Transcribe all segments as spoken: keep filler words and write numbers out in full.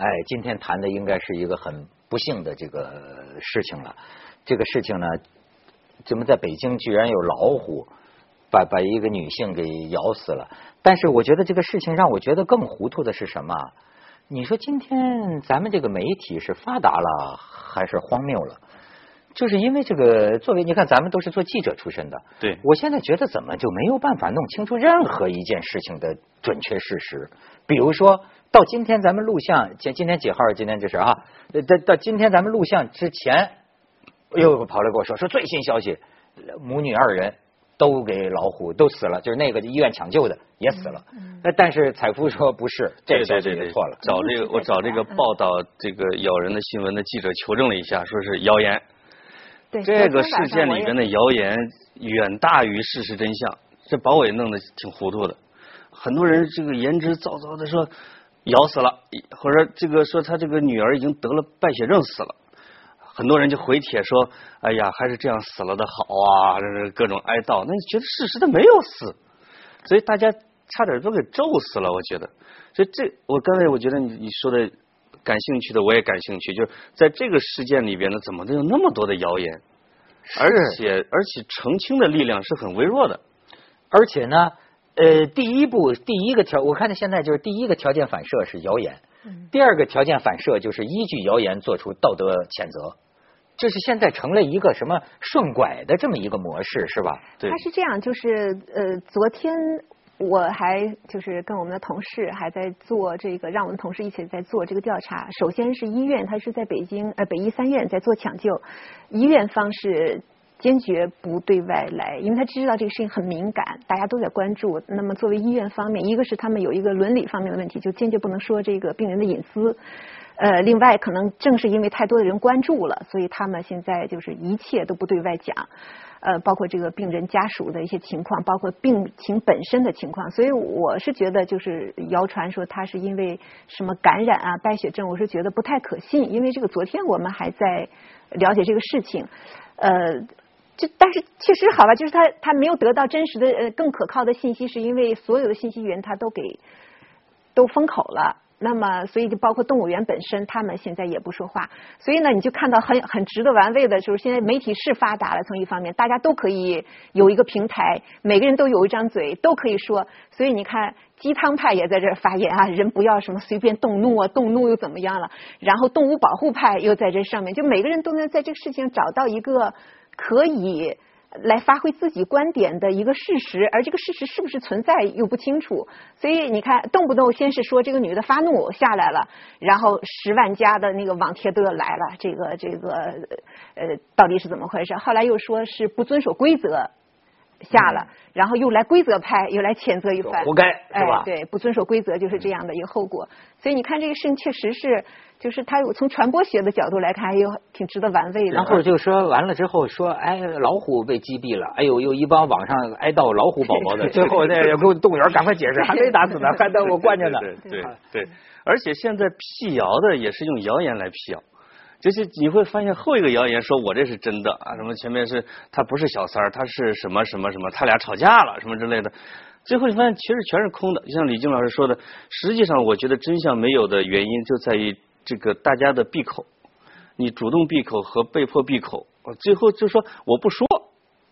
哎，今天谈的应该是一个很不幸的这个事情了。这个事情呢，怎么在北京居然有老虎把把一个女性给咬死了？但是我觉得这个事情让我觉得更糊涂的是什么？你说今天咱们这个媒体是发达了还是荒谬了？就是因为这个，作为你看，咱们都是做记者出身的，对，我现在觉得怎么就没有办法弄清楚任何一件事情的准确事实？比如说到今天咱们录像，今今天几号？今天这是啊，到到今天咱们录像之前，又跑来跟我说说最新消息，母女二人都给老虎都死了，就是那个医院抢救的也死了。那、嗯、但是采夫说不是，这个消息也错了。对对对对找这个我找这个报道这个咬人的新闻的记者求证了一下，说是谣言。对这个事件里面的谣言远大于事实真相，这把我也弄得挺糊涂的。很多人这个言之凿凿的说咬死了，或者这个说他这个女儿已经得了败血症死了，很多人就回帖说哎呀还是这样死了的好啊，各种哀悼。那你觉得事实他没有死，所以大家差点都给咒死了。我觉得所以这我刚才我觉得你你说的感兴趣的我也感兴趣，就是在这个事件里边呢，怎么都有那么多的谣言，而且而且澄清的力量是很微弱的。而且呢呃，第一步第一个条我看到现在就是第一个条件反射是谣言，第二个条件反射就是依据谣言做出道德谴责，就是现在成了一个什么顺拐的这么一个模式，是吧？对，它是这样，就是呃，昨天我还就是跟我们的同事还在做这个，让我们同事一起在做这个调查。首先是医院，它是在北京呃北医三院在做抢救，医院方是坚决不对外来，因为他知道这个事情很敏感，大家都在关注。那么作为医院方面，一个是他们有一个伦理方面的问题，就坚决不能说这个病人的隐私。呃，另外可能正是因为太多的人关注了，所以他们现在就是一切都不对外讲，呃，包括这个病人家属的一些情况，包括病情本身的情况。所以我是觉得，就是谣传说他是因为什么感染啊、败血症，我是觉得不太可信。因为这个昨天我们还在了解这个事情，呃。就但是确实好吧，就是他他没有得到真实的呃更可靠的信息，是因为所有的信息源他都给都封口了。那么所以就包括动物园本身，他们现在也不说话。所以呢，你就看到很很值得玩味的就是，现在媒体是发达了，从一方面大家都可以有一个平台，每个人都有一张嘴，都可以说。所以你看鸡汤派也在这发言啊，人不要什么随便动怒啊，动怒又怎么样了？然后动物保护派又在这上面，就每个人都能在这个事情上找到一个可以来发挥自己观点的一个事实，而这个事实是不是存在又不清楚。所以你看，动不动先是说这个女的发怒下来了，然后十万加的那个网帖都要来了，这个这个呃到底是怎么回事？后来又说是不遵守规则下了，然后又来规则派，又来谴责一番，活该是吧？哎，对，不遵守规则就是这样的一个后果。所以你看这个事情确实是，就是它从传播学的角度来看，又挺值得玩味的。然后就说完了之后说，哎，老虎被击毙了，哎呦，又一帮网上哀悼老虎宝宝的，最后那也给我动物园赶快解释，还没打死呢，还在我关着呢。对 对, 对, 对，而且现在辟谣的也是用谣言来辟谣。就是你会发现后一个谣言说我这是真的啊，什么前面是他不是小三儿，他是什么什么什么，他俩吵架了什么之类的，最后你发现其实全是空的。就像李静老师说的，实际上我觉得真相没有的原因就在于这个大家的闭口，你主动闭口和被迫闭口，最后就说我不说，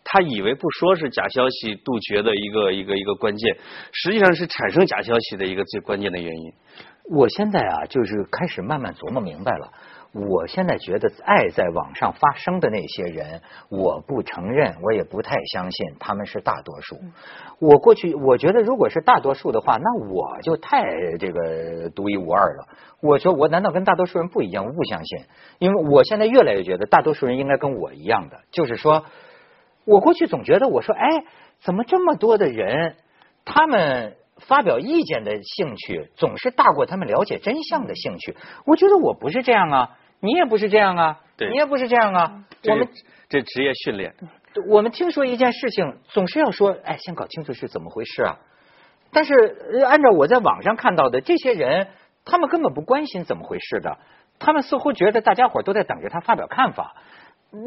他以为不说是假消息杜绝的一个一个一个关键，实际上是产生假消息的一个最关键的原因。我现在啊，就是开始慢慢琢磨明白了。我现在觉得爱在网上发生的那些人，我不承认，我也不太相信他们是大多数。我过去我觉得如果是大多数的话，那我就太这个独一无二了。我说我难道跟大多数人不一样？我不相信，因为我现在越来越觉得大多数人应该跟我一样的。就是说我过去总觉得我说哎，怎么这么多的人，他们发表意见的兴趣总是大过他们了解真相的兴趣。我觉得我不是这样啊，你也不是这样啊，你也不是这样啊。我们这职业训练，我们听说一件事情总是要说哎，先搞清楚是怎么回事啊。但是按照我在网上看到的，这些人他们根本不关心怎么回事的，他们似乎觉得大家伙都在等着他发表看法。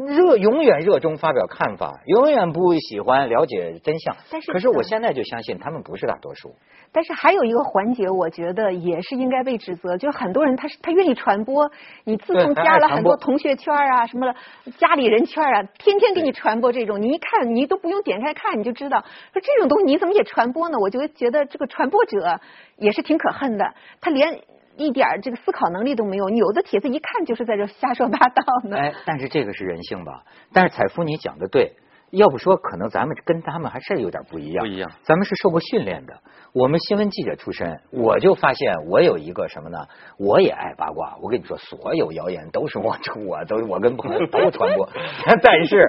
热永远热衷发表看法，永远不喜欢了解真相。但是，可是我现在就相信他们不是大多数。但是还有一个环节，我觉得也是应该被指责，就是很多人他是他愿意传播，你自从加了很多同学圈啊什么的，家里人圈啊，天天给你传播这种，你一看你都不用点开看你就知道，说这种东西你怎么也传播呢？我就觉得这个传播者也是挺可恨的，他连一点这个思考能力都没有，你有的帖子一看就是在这瞎说八道呢。哎，但是这个是人性吧？但是采夫你讲的对，要不说可能咱们跟他们还是有点不一样。不一样，咱们是受过训练的。我们新闻记者出身，我就发现我有一个什么呢？我也爱八卦。我跟你说，所有谣言都是我我都我跟朋友都传播。但是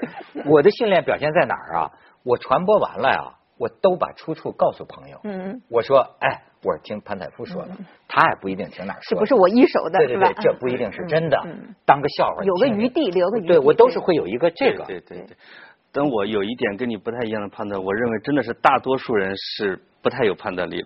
我的训练表现在哪儿啊？我传播完了呀、啊，我都把出处告诉朋友。嗯，我说，哎。我听潘采夫说的，他也不一定听哪儿说的，是不是我一手的，对对对，这不一定是真的，当个笑话有个余地，留个余地。对，我都是会有一个这个。对对对。但我有一点跟你不太一样的判断，我认为真的是大多数人是不太有判断力，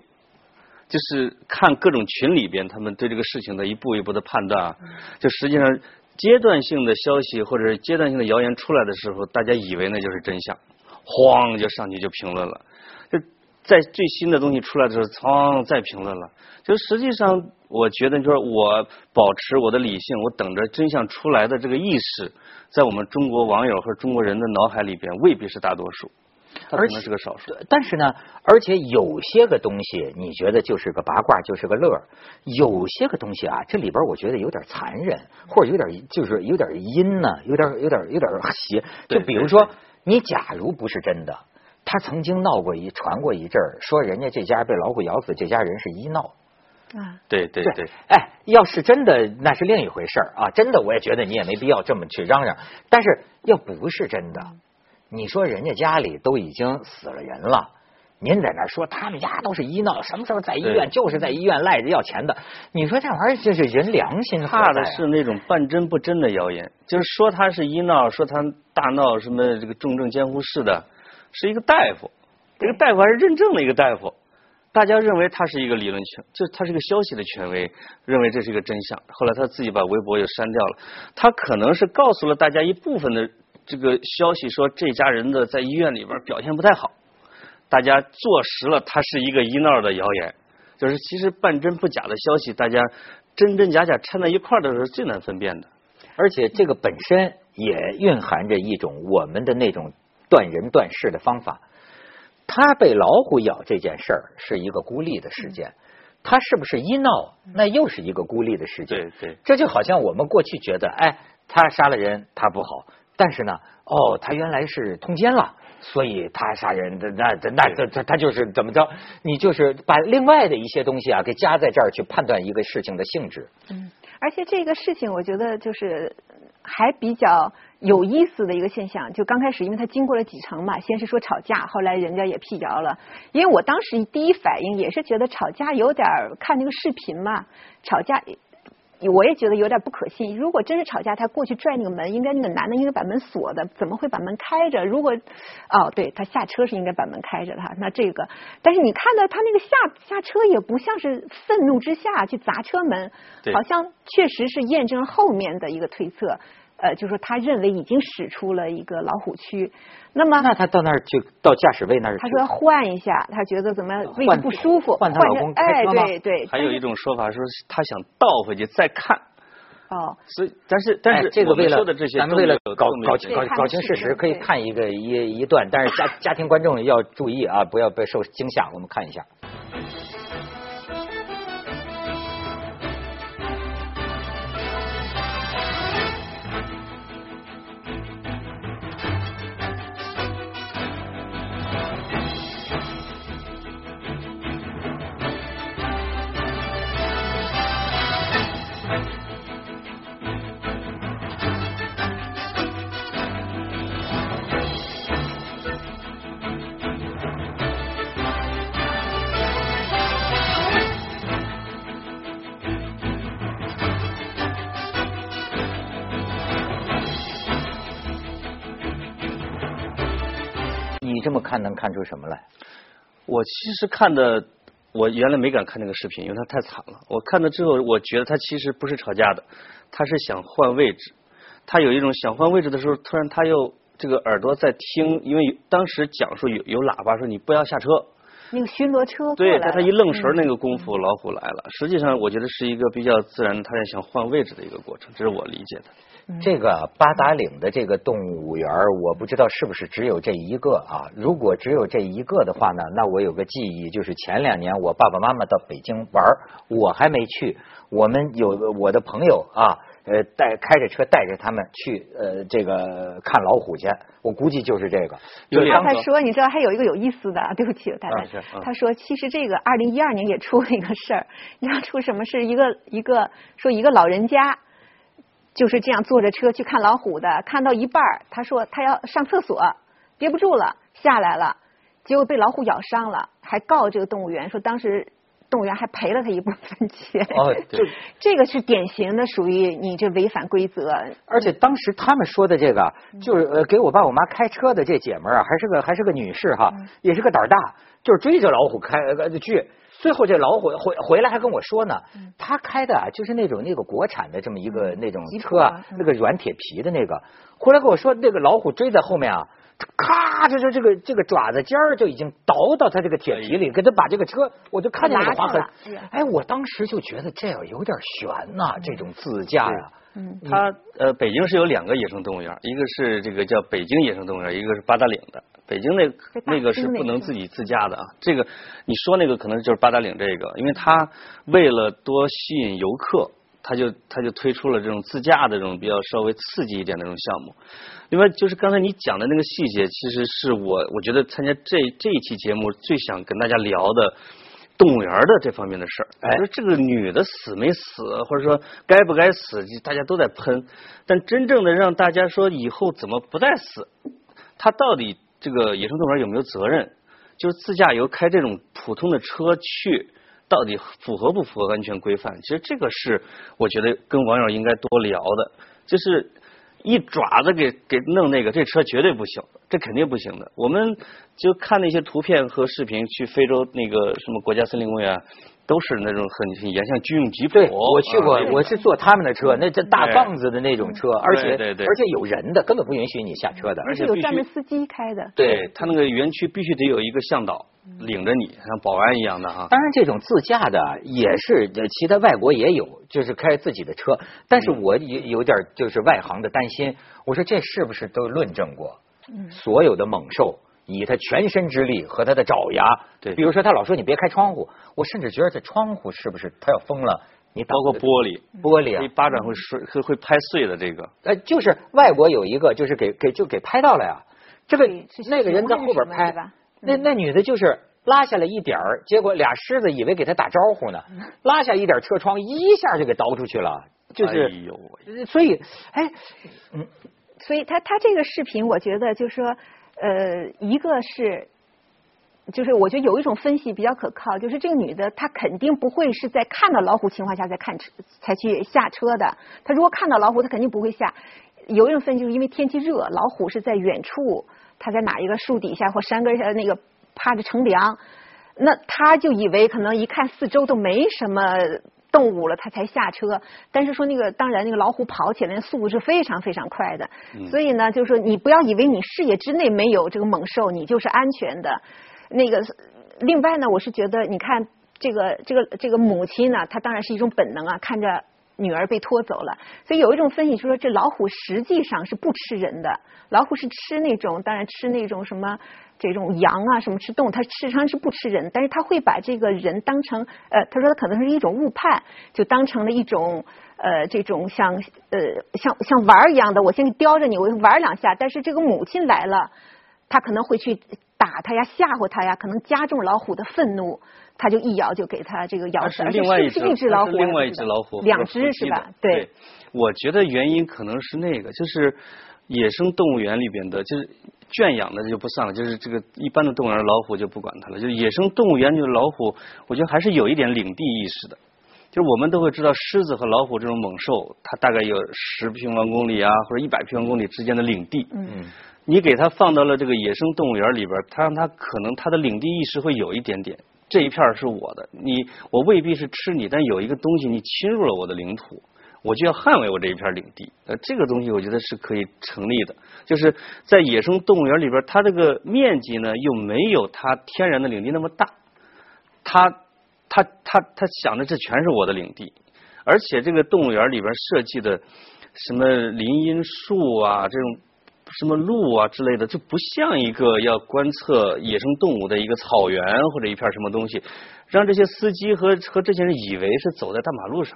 就是看各种群里边他们对这个事情的一步一步的判断啊，就实际上阶段性的消息或者是阶段性的谣言出来的时候，大家以为那就是真相，慌就上去就评论了。在最新的东西出来的时候，噌再评论了。就实际上，我觉得就是我保持我的理性，我等着真相出来的这个意识，在我们中国网友和中国人的脑海里边，未必是大多数，它可能是个少数。但是呢，而且有些个东西，你觉得就是个八卦，就是个乐儿；有些个东西啊，这里边我觉得有点残忍，或者有点就是有点阴呢、啊，有点有点有点邪。就比如说，你假如不是真的。他曾经闹过一传过一阵儿，说人家这家被老虎咬死，这家人是医闹啊，对对对，哎，要是真的那是另一回事儿啊，真的我也觉得你也没必要这么去嚷嚷，但是要不是真的，你说人家家里都已经死了人了，您在那说他们家都是医闹，什么时候在医院就是在医院赖着要钱的，你说这玩意儿就是人良心何在啊？怕的是那种半真不真的谣言，就是说他是医闹，说他大闹什么这个重症监护室的。是一个大夫，这个大夫还是认证的一个大夫，大家认为他是一个理论权，这他是一个消息的权威，认为这是一个真相。后来他自己把微博又删掉了，他可能是告诉了大家一部分的这个消息，说这家人的在医院里边表现不太好，大家坐实了他是一个医闹的谣言。就是其实半真不假的消息，大家真真假假掺在一块儿的时候最难分辨的，而且这个本身也蕴含着一种我们的那种断人断事的方法。他被老虎咬这件事儿是一个孤立的事件，他是不是医闹那又是一个孤立的事件。对对，这就好像我们过去觉得，哎，他杀了人他不好，但是呢，哦，他原来是通奸了，所以他杀人的那那他他就是怎么着，你就是把另外的一些东西啊给加在这儿去判断一个事情的性质。嗯，而且这个事情我觉得就是还比较有意思的一个现象，就刚开始因为他经过了几层嘛，先是说吵架，后来人家也辟谣了。因为我当时第一反应也是觉得吵架有点，看那个视频嘛，吵架我也觉得有点不可信。如果真是吵架，他过去拽那个门，应该那个男的应该把门锁的，怎么会把门开着？如果哦，对，他下车是应该把门开着的。那这个，但是你看到他那个下下车也不像是愤怒之下去砸车门，好像确实是验证后面的一个推测。呃，就是说他认为已经驶出了一个老虎区，那么那他到那儿去，到驾驶位那儿去，他说换一下，他觉得怎么样位置不舒服，换他老公开车吗？哎，对对。还有一种说法说他想倒回去再看。哦。所以，但是但是、哎、这个为了说的这些，咱们为了搞搞清搞清事实，可以看一个一一段，但是家家庭观众要注意啊，不要被受惊吓。我们看一下。这么看能看出什么来？我其实看的，我原来没敢看那个视频，因为它太惨了。我看了之后，我觉得他其实不是吵架的，他是想换位置。他有一种想换位置的时候，突然他又这个耳朵在听，因为当时讲说有有喇叭说你不要下车，那个巡逻车对，但他一愣神那个功夫、嗯、老虎来了。实际上我觉得是一个比较自然，他在想换位置的一个过程，这是我理解的。这个八达岭的这个动物园我不知道是不是只有这一个啊，如果只有这一个的话呢，那我有个记忆，就是前两年我爸爸妈妈到北京玩，我还没去，我们有我的朋友啊呃带开着车带着他们去呃这个看老虎去，我估计就是这个。有两个他说你知道还有一个有意思的，对不起大家、啊啊、他说其实这个二零一二年也出了一个事儿，你知道出什么事？一个一个说一个老人家就是这样坐着车去看老虎的，看到一半他说他要上厕所憋不住了下来了，结果被老虎咬伤了，还告这个动物园，说当时动物园还赔了他一部分钱。哦，对，这个是典型的属于你这违反规则。而且当时他们说的这个就是呃给我爸我妈开车的这姐们啊，还是个还是个女士哈，也是个胆大，就是追着老虎开去，最后这老虎回回来还跟我说呢，他开的啊就是那种那个国产的这么一个那种车啊，那个软铁皮的那个，回来跟我说那个老虎追在后面啊，咔就是这个这个爪子尖儿就已经倒到他这个铁皮里，给他把这个车，我就看见那个划痕。哎，我当时就觉得这样有点悬呐、啊，这种自驾呀、啊。嗯，他呃，北京是有两个野生动物园，一个是这个叫北京野生动物园，一个是八达岭的。北京那那个是不能自己自驾的啊。这个你说那个可能就是八达岭这个，因为他为了多吸引游客。他就他就推出了这种自驾的这种比较稍微刺激一点的这种项目。另外就是刚才你讲的那个细节，其实是我我觉得参加这这一期节目最想跟大家聊的动物园的这方面的事儿。哎，这个女的死没死，或者说该不该死，大家都在喷。但真正的让大家说以后怎么不再死，她到底这个野生动物园有没有责任？就是自驾游开这种普通的车去。到底符合不符合安全规范？其实这个是我觉得跟网友应该多聊的，就是一爪子给给弄那个，这车绝对不行，这肯定不行的。我们就看那些图片和视频，去非洲那个什么国家森林公园，都是那种很很严，像军用吉普。对，我去过，我是坐他们的车，那这大杠子的那种车，而且而且有人的，根本不允许你下车的，而且有专门司机开的。对，他那个园区必须得有一个向导。领着你像保安一样的哈，当然这种自驾的也是，其他外国也有，就是开自己的车。但是我有有点就是外行的担心，我说这是不是都论证过？所有的猛兽以它全身之力和它的爪牙，对，比如说他老说你别开窗户，我甚至觉得这窗户是不是它要封了？你包括玻璃，玻璃啊，一巴掌会摔，会会拍碎的这个。呃，就是外国有一个，就是给给就给拍到了呀，这个那个人在后边拍。那那女的就是拉下来一点儿，结果俩狮子以为给她打招呼呢，拉下一点车窗，一下就给倒出去了，就是，哎、所以，哎，嗯，所以他他这个视频，我觉得就是说，呃，一个是，就是我觉得有一种分析比较可靠，就是这个女的她肯定不会是在看到老虎情况下才看车才去下车的，她如果看到老虎，她肯定不会下。有一种分析就是因为天气热，老虎是在远处。他在哪一个树底下或山根下那个趴着乘凉，那他就以为可能一看四周都没什么动物了，他才下车。但是说那个当然那个老虎跑起来速度是非常非常快的，嗯、所以呢就是说你不要以为你视野之内没有这个猛兽，你就是安全的。那个另外呢，我是觉得你看这个这个这个母亲呢，她当然是一种本能啊，看着。女儿被拖走了，所以有一种分析说，这老虎实际上是不吃人的，老虎是吃那种，当然吃那种什么这种羊啊什么吃动物，它实际上是不吃人，但是它会把这个人当成呃，他说它可能是一种误判，就当成了一种呃这种像呃像像玩一样的，我先叼着你，我玩两下，但是这个母亲来了，他可能会去打他呀，吓唬他呀，可能加重老虎的愤怒。他就一咬就给他这个咬死，而且是另一只老虎，另外一只老虎，两只是吧？对，我觉得原因可能是那个，就是野生动物园里边的，就是圈养的就不算了，就是这个一般的动物园老虎就不管它了，就是野生动物园就是老虎，我觉得还是有一点领地意识的。就是我们都会知道，狮子和老虎这种猛兽，它大概有十平方公里啊，或者一百平方公里之间的领地。嗯。你给它放到了这个野生动物园里边，它让它可能它的领地意识会有一点点。这一片是我的，你我未必是吃你，但有一个东西你侵入了我的领土，我就要捍卫我这一片领地。呃，这个东西我觉得是可以成立的，就是在野生动物园里边，它这个面积呢又没有它天然的领地那么大，它它它它想的这全是我的领地，而且这个动物园里边设计的什么林荫树啊，这种什么路啊之类的，就不像一个要观测野生动物的一个草原或者一片什么东西，让这些司机和和这些人以为是走在大马路上。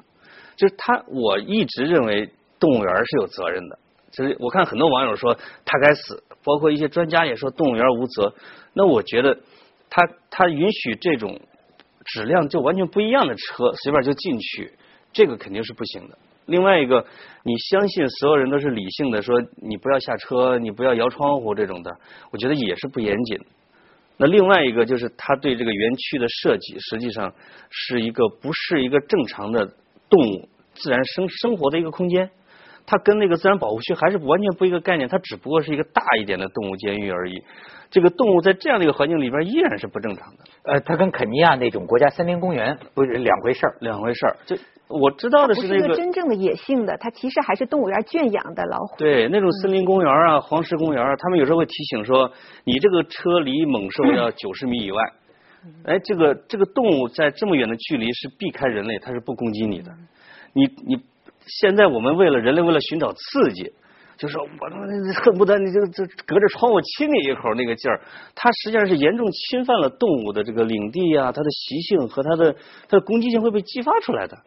就是他，我一直认为动物园是有责任的。就是我看很多网友说他该死，包括一些专家也说动物园无责。那我觉得他他允许这种质量就完全不一样的车随便就进去，这个肯定是不行的。另外一个，你相信所有人都是理性的，说你不要下车，你不要摇窗户这种的，我觉得也是不严谨。那另外一个就是他对这个园区的设计，实际上是一个不是一个正常的动物自然生生活的一个空间，它跟那个自然保护区还是完全不一个概念，它只不过是一个大一点的动物监狱而已。这个动物在这样的一个环境里边依然是不正常的。呃，它跟肯尼亚那种国家森林公园不是两回事儿，两回事儿。这我知道的是那个，它不是一个真正的野性的，它其实还是动物园圈养的老虎。对，那种森林公园啊、黄石公园啊，他们有时候会提醒说，你这个车离猛兽要九十米以外。嗯哎，这个这个动物在这么远的距离是避开人类，它是不攻击你的。你你现在我们为了人类为了寻找刺激，就说我恨不得你就就隔着窗户亲你一口那个劲儿，它实际上是严重侵犯了动物的这个领地啊，它的习性和它的它的攻击性会被激发出来的。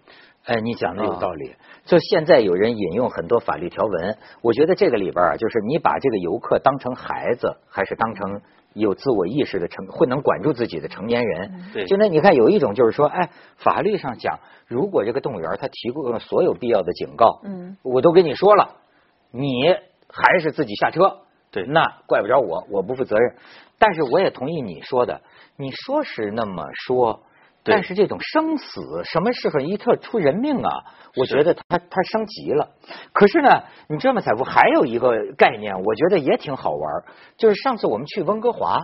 哎，你讲的有道理。就现在有人引用很多法律条文，我觉得这个里边啊，就是你把这个游客当成孩子，还是当成有自我意识的成会能管住自己的成年人。对，现在你看有一种就是说，哎，法律上讲，如果这个动物园它提供了所有必要的警告，嗯，我都跟你说了，你还是自己下车，对，那怪不着我，我不负责任。但是我也同意你说的，你说是那么说，但是这种生死什么时候一特出人命啊，我觉得它它升级了。可是呢，你这么采夫还有一个概念我觉得也挺好玩，就是上次我们去温哥华，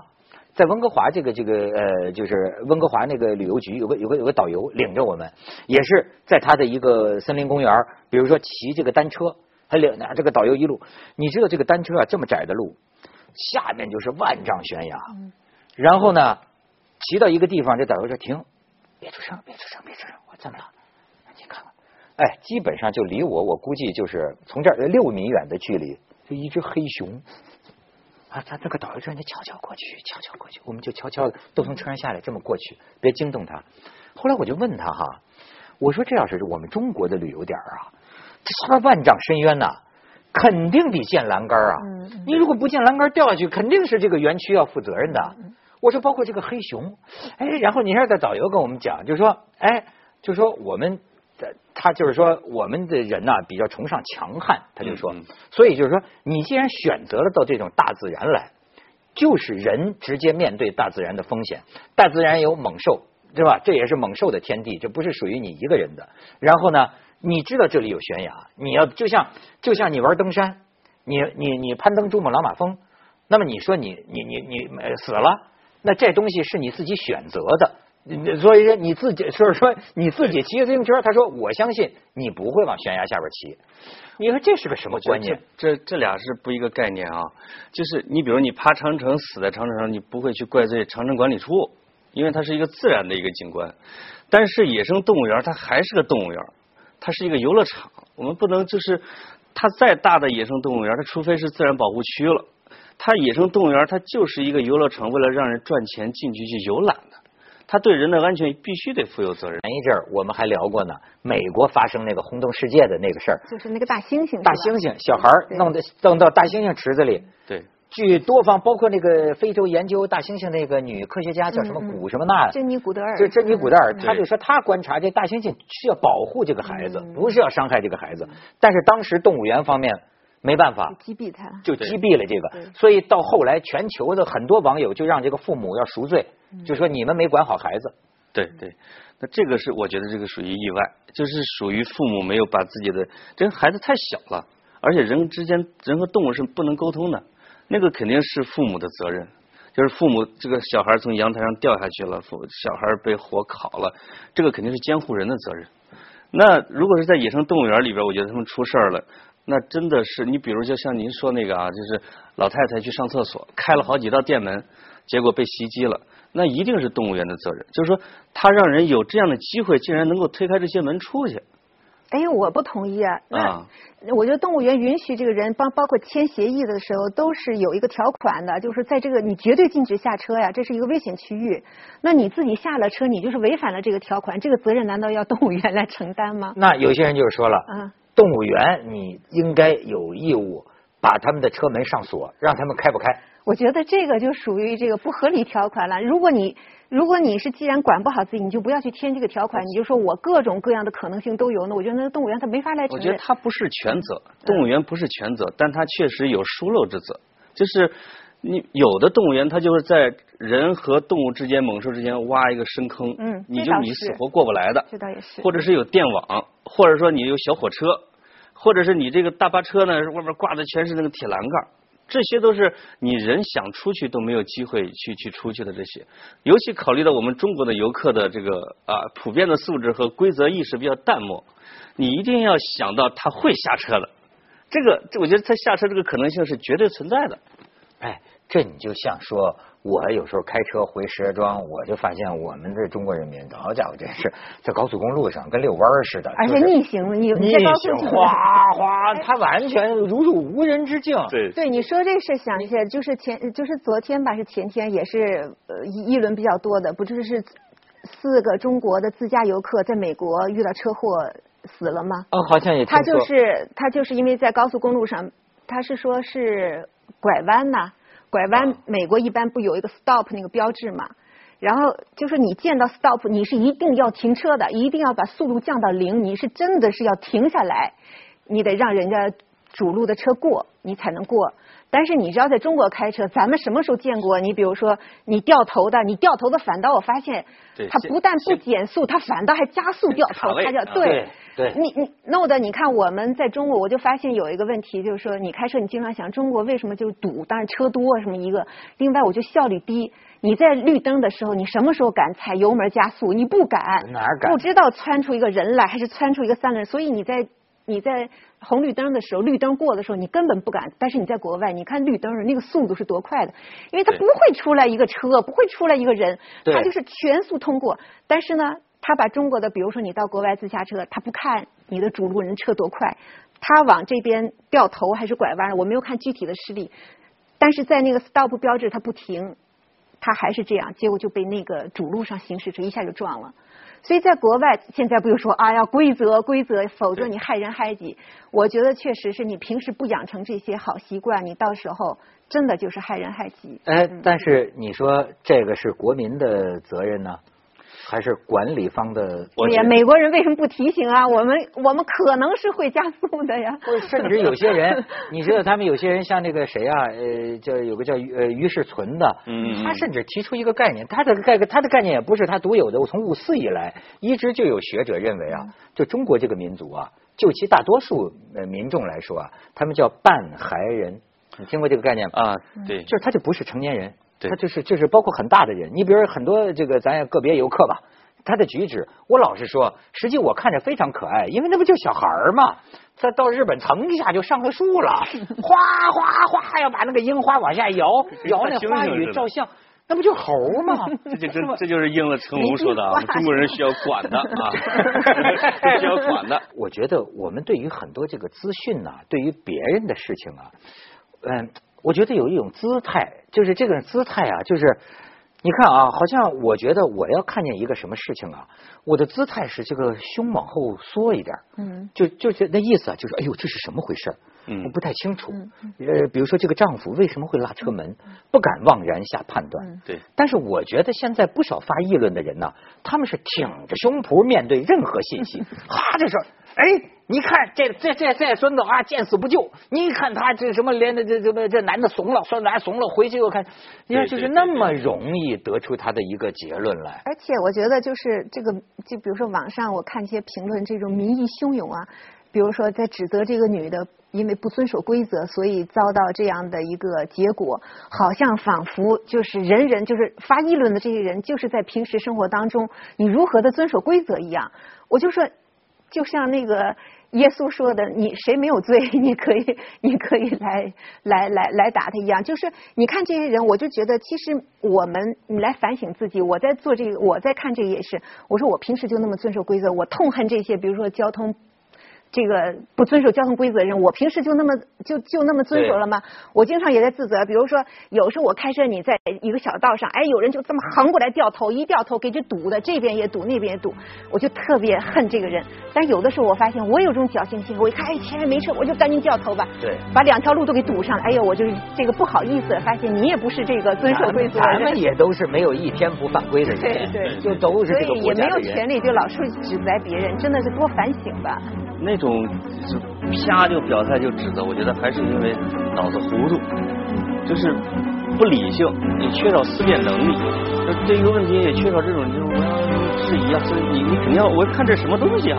在温哥华这个这个呃就是温哥华那个旅游局有个有个有个导游领着我们，也是在他的一个森林公园，比如说骑这个单车，他领着这个导游一路，你知道这个单车啊，这么窄的路下面就是万丈悬崖，然后呢骑到一个地方，这导游说停，别出声，别出声，别出声！我怎么了？你看看，哎，基本上就离我，我估计就是从这儿六米远的距离，就一只黑熊。啊，咱这个导游说你悄悄过去，悄悄过去，我们就悄悄的都从车上下来，这么过去，别惊动它。后来我就问他哈，我说这要是我们中国的旅游点啊，这下边万丈深渊呐、啊，肯定得建栏杆啊！你如果不建栏杆掉下去，肯定是这个园区要负责任的。我说包括这个黑熊，哎，然后您看在导游跟我们讲，就说，哎，就说我们，他就是说我们的人呐、啊、比较崇尚强悍，他就说，所以就是说你既然选择了到这种大自然来，就是人直接面对大自然的风险，大自然有猛兽，对吧？这也是猛兽的天地，这不是属于你一个人的。然后呢，你知道这里有悬崖，你要就像就像你玩登山，你你你攀登珠穆朗玛峰，那么你说你你你你死了。那这东西是你自己选择的，所以说你自己，所以说你自己骑着自行车，他说我相信你不会往悬崖下边骑。你说这是个什么观念？这这俩是不一个概念啊。就是你比如你爬长城死在长城上，你不会去怪罪长城管理处，因为它是一个自然的一个景观。但是野生动物园它还是个动物园，它是一个游乐场，我们不能就是它再大的野生动物园，它除非是自然保护区了。它野生动物园，它就是一个游乐场，为了让人赚钱进去去游览的，它对人的安全必须得负有责任。前一阵儿我们还聊过呢，美国发生那个轰动世界的那个事儿，就是那个大猩猩，大猩猩小孩弄的弄到大猩猩池子里。对，据多方，包括那个非洲研究大猩猩那个女科学家叫什么古什么娜，珍妮古德尔，就珍妮古德尔，她就说她观察这大猩猩是要保护这个孩子，不是要伤害这个孩子，但是当时动物园方面。没办法，击毙他，就击毙了这个。所以到后来，全球的很多网友就让这个父母要赎罪，就说你们没管好孩子。对对，那这个是我觉得这个属于意外，就是属于父母没有把自己的，这孩子太小了，而且人之间人和动物是不能沟通的，那个肯定是父母的责任。就是父母这个小孩从阳台上掉下去了，小孩被火烤了，这个肯定是监护人的责任。那如果是在野生动物园里边，我觉得他们出事儿了，那真的是你比如就像您说那个啊，就是老太太去上厕所开了好几道电门，结果被袭击了，那一定是动物园的责任。就是说他让人有这样的机会，竟然能够推开这些门出去。哎，我不同意啊！那我觉得动物园允许这个人帮，包括签协议的时候，都是有一个条款的，就是在这个你绝对禁止下车呀，这是一个危险区域。那你自己下了车，你就是违反了这个条款，这个责任难道要动物园来承担吗？那有些人就是说了，嗯，动物园你应该有义务把他们的车门上锁，让他们开不开。我觉得这个就属于这个不合理条款了。如果你如果你是既然管不好自己，你就不要去签这个条款，你就说我各种各样的可能性都有呢。我觉得那动物园他没法来承认。我觉得他不是全责，动物园不是全责，但他确实有疏漏之责。就是你有的动物园他就是在人和动物之间、猛兽之间挖一个深坑，嗯，你就你死活过不来的。这倒也是。或者是有电网，或者说你有小火车，或者是你这个大巴车呢外面挂的全是那个铁栏杆。这些都是你人想出去都没有机会去去出去的这些，尤其考虑到我们中国的游客的这个啊普遍的素质和规则意识比较淡漠，你一定要想到他会下车的，这个这我觉得他下车这个可能性是绝对存在的。哎，这你就像说，我有时候开车回石家庄，我就发现我们这中国人民，好家伙，真是在高速公路上跟遛弯似的，而且逆行，你逆行哗哗，它完全如入无人之境。对，对，你说这个事想一下，就是前就是昨天吧，是前天也是呃议论比较多的，不就是四个中国的自驾游客在美国遇到车祸死了吗？哦，好像也听说。他就是他就是因为在高速公路上，他是说是拐弯呐、啊。拐弯，美国一般不有一个 stop 那个标志嘛？然后就是你见到 stop， 你是一定要停车的，一定要把速度降到零，你是真的是要停下来，你得让人家主路的车过，你才能过。但是你知道在中国开车，咱们什么时候见过？你比如说你掉头的，你掉头的反倒我发现，他不但不减速，他反倒还加速掉头，他叫对。对，你你弄的，你看我们在中国，我就发现有一个问题，就是说你开车，你经常想中国为什么就是堵，当然车多什么一个，另外我就效率低。你在绿灯的时候，你什么时候敢踩油门加速？你不敢，哪敢？不知道窜出一个人来，还是窜出一个三轮，所以你在你在红绿灯的时候，绿灯过的时候，你根本不敢。但是你在国外，你看绿灯那个速度是多快的，因为它不会出来一个车，不会出来一个人，它就是全速通过。但是呢？他把中国的，比如说你到国外自驾车，他不看你的主路人车多快，他往这边掉头还是拐弯，我没有看具体的事例，但是在那个 stop 标志他不停，他还是这样，结果就被那个主路上行驶者一下就撞了。所以在国外现在不用说啊，要规则规则，否则你害人害己。我觉得确实是你平时不养成这些好习惯，你到时候真的就是害人害己。哎、嗯，但是你说这个是国民的责任呢？还是管理方的？对呀，美国人为什么不提醒啊？我们我们可能是会加速的呀。甚至有些人，你知道他们有些人像那个谁啊，呃，叫有个叫呃于世存的，嗯，他甚至提出一个概念，他的概他的概念也不是他独有的。我从五四以来，一直就有学者认为啊，就中国这个民族啊，就其大多数呃民众来说啊，他们叫半孩人。你听过这个概念吗？啊，对，就是他就不是成年人。他就是就是包括很大的人，你比如很多这个咱也个别游客吧，他的举止，我老实说，实际我看着非常可爱，因为那不就小孩儿嘛。他到日本蹭一下就上了树了，哗哗哗要把那个樱花往下摇，摇那花语照相，那不就猴吗？这就真这就是应了成龙说的啊，中国人需要管的啊，需要管的。我觉得我们对于很多这个资讯啊，对于别人的事情啊，嗯。我觉得有一种姿态，就是这个姿态啊，就是你看啊，好像我觉得我要看见一个什么事情啊，我的姿态是这个胸往后缩一点，嗯，就就是那意思啊，就是哎呦这是什么回事，嗯，我不太清楚，呃，比如说这个丈夫为什么会拉车门，不敢妄然下判断，对。但是我觉得现在不少发议论的人呢、啊，他们是挺着胸脯面对任何信息，哈，这事儿。哎，你看这这这这孙子啊，见死不救！你看他这什么连这这这这男的怂了，孙男怂了，回去又看，你看就是那么容易得出他的一个结论来。而且我觉得就是这个，就比如说网上我看一些评论，这种民意汹涌啊，比如说在指责这个女的因为不遵守规则，所以遭到这样的一个结果，好像仿佛就是人人就是发议论的这些人，就是在平时生活当中你如何的遵守规则一样。我就说。就像那个耶稣说的，你谁没有罪，你可以你可以来来来来打他一样。就是你看这些人，我就觉得其实我们你来反省自己，我在做这个，我在看这个也是，我说我平时就那么遵守规则，我痛恨这些比如说交通这个不遵守交通规则的人，我平时就那么就就那么遵守了吗？我经常也在自责，比如说有时候我开车，你在一个小道上，哎，有人就这么横过来掉头，一掉头给就堵的，这边也堵那边也堵，我就特别恨这个人。但有的时候我发现我有这种侥幸心，我一看哎前面没车，我就赶紧掉头吧，对，把两条路都给堵上了。哎呦，我就是这个不好意思，发现你也不是这个遵守规则的人，咱们也都是没有一天不犯规的人，对对，就都是这个国家的人，所以也没有权利就老是指责别人，真的是多反省吧。那种就啪就表态就指责，我觉得还是因为脑子糊涂，就是不理性，也缺少思辨能力，对一个问题也缺少这种这种质疑啊，所以你你肯定要我看这什么东西啊，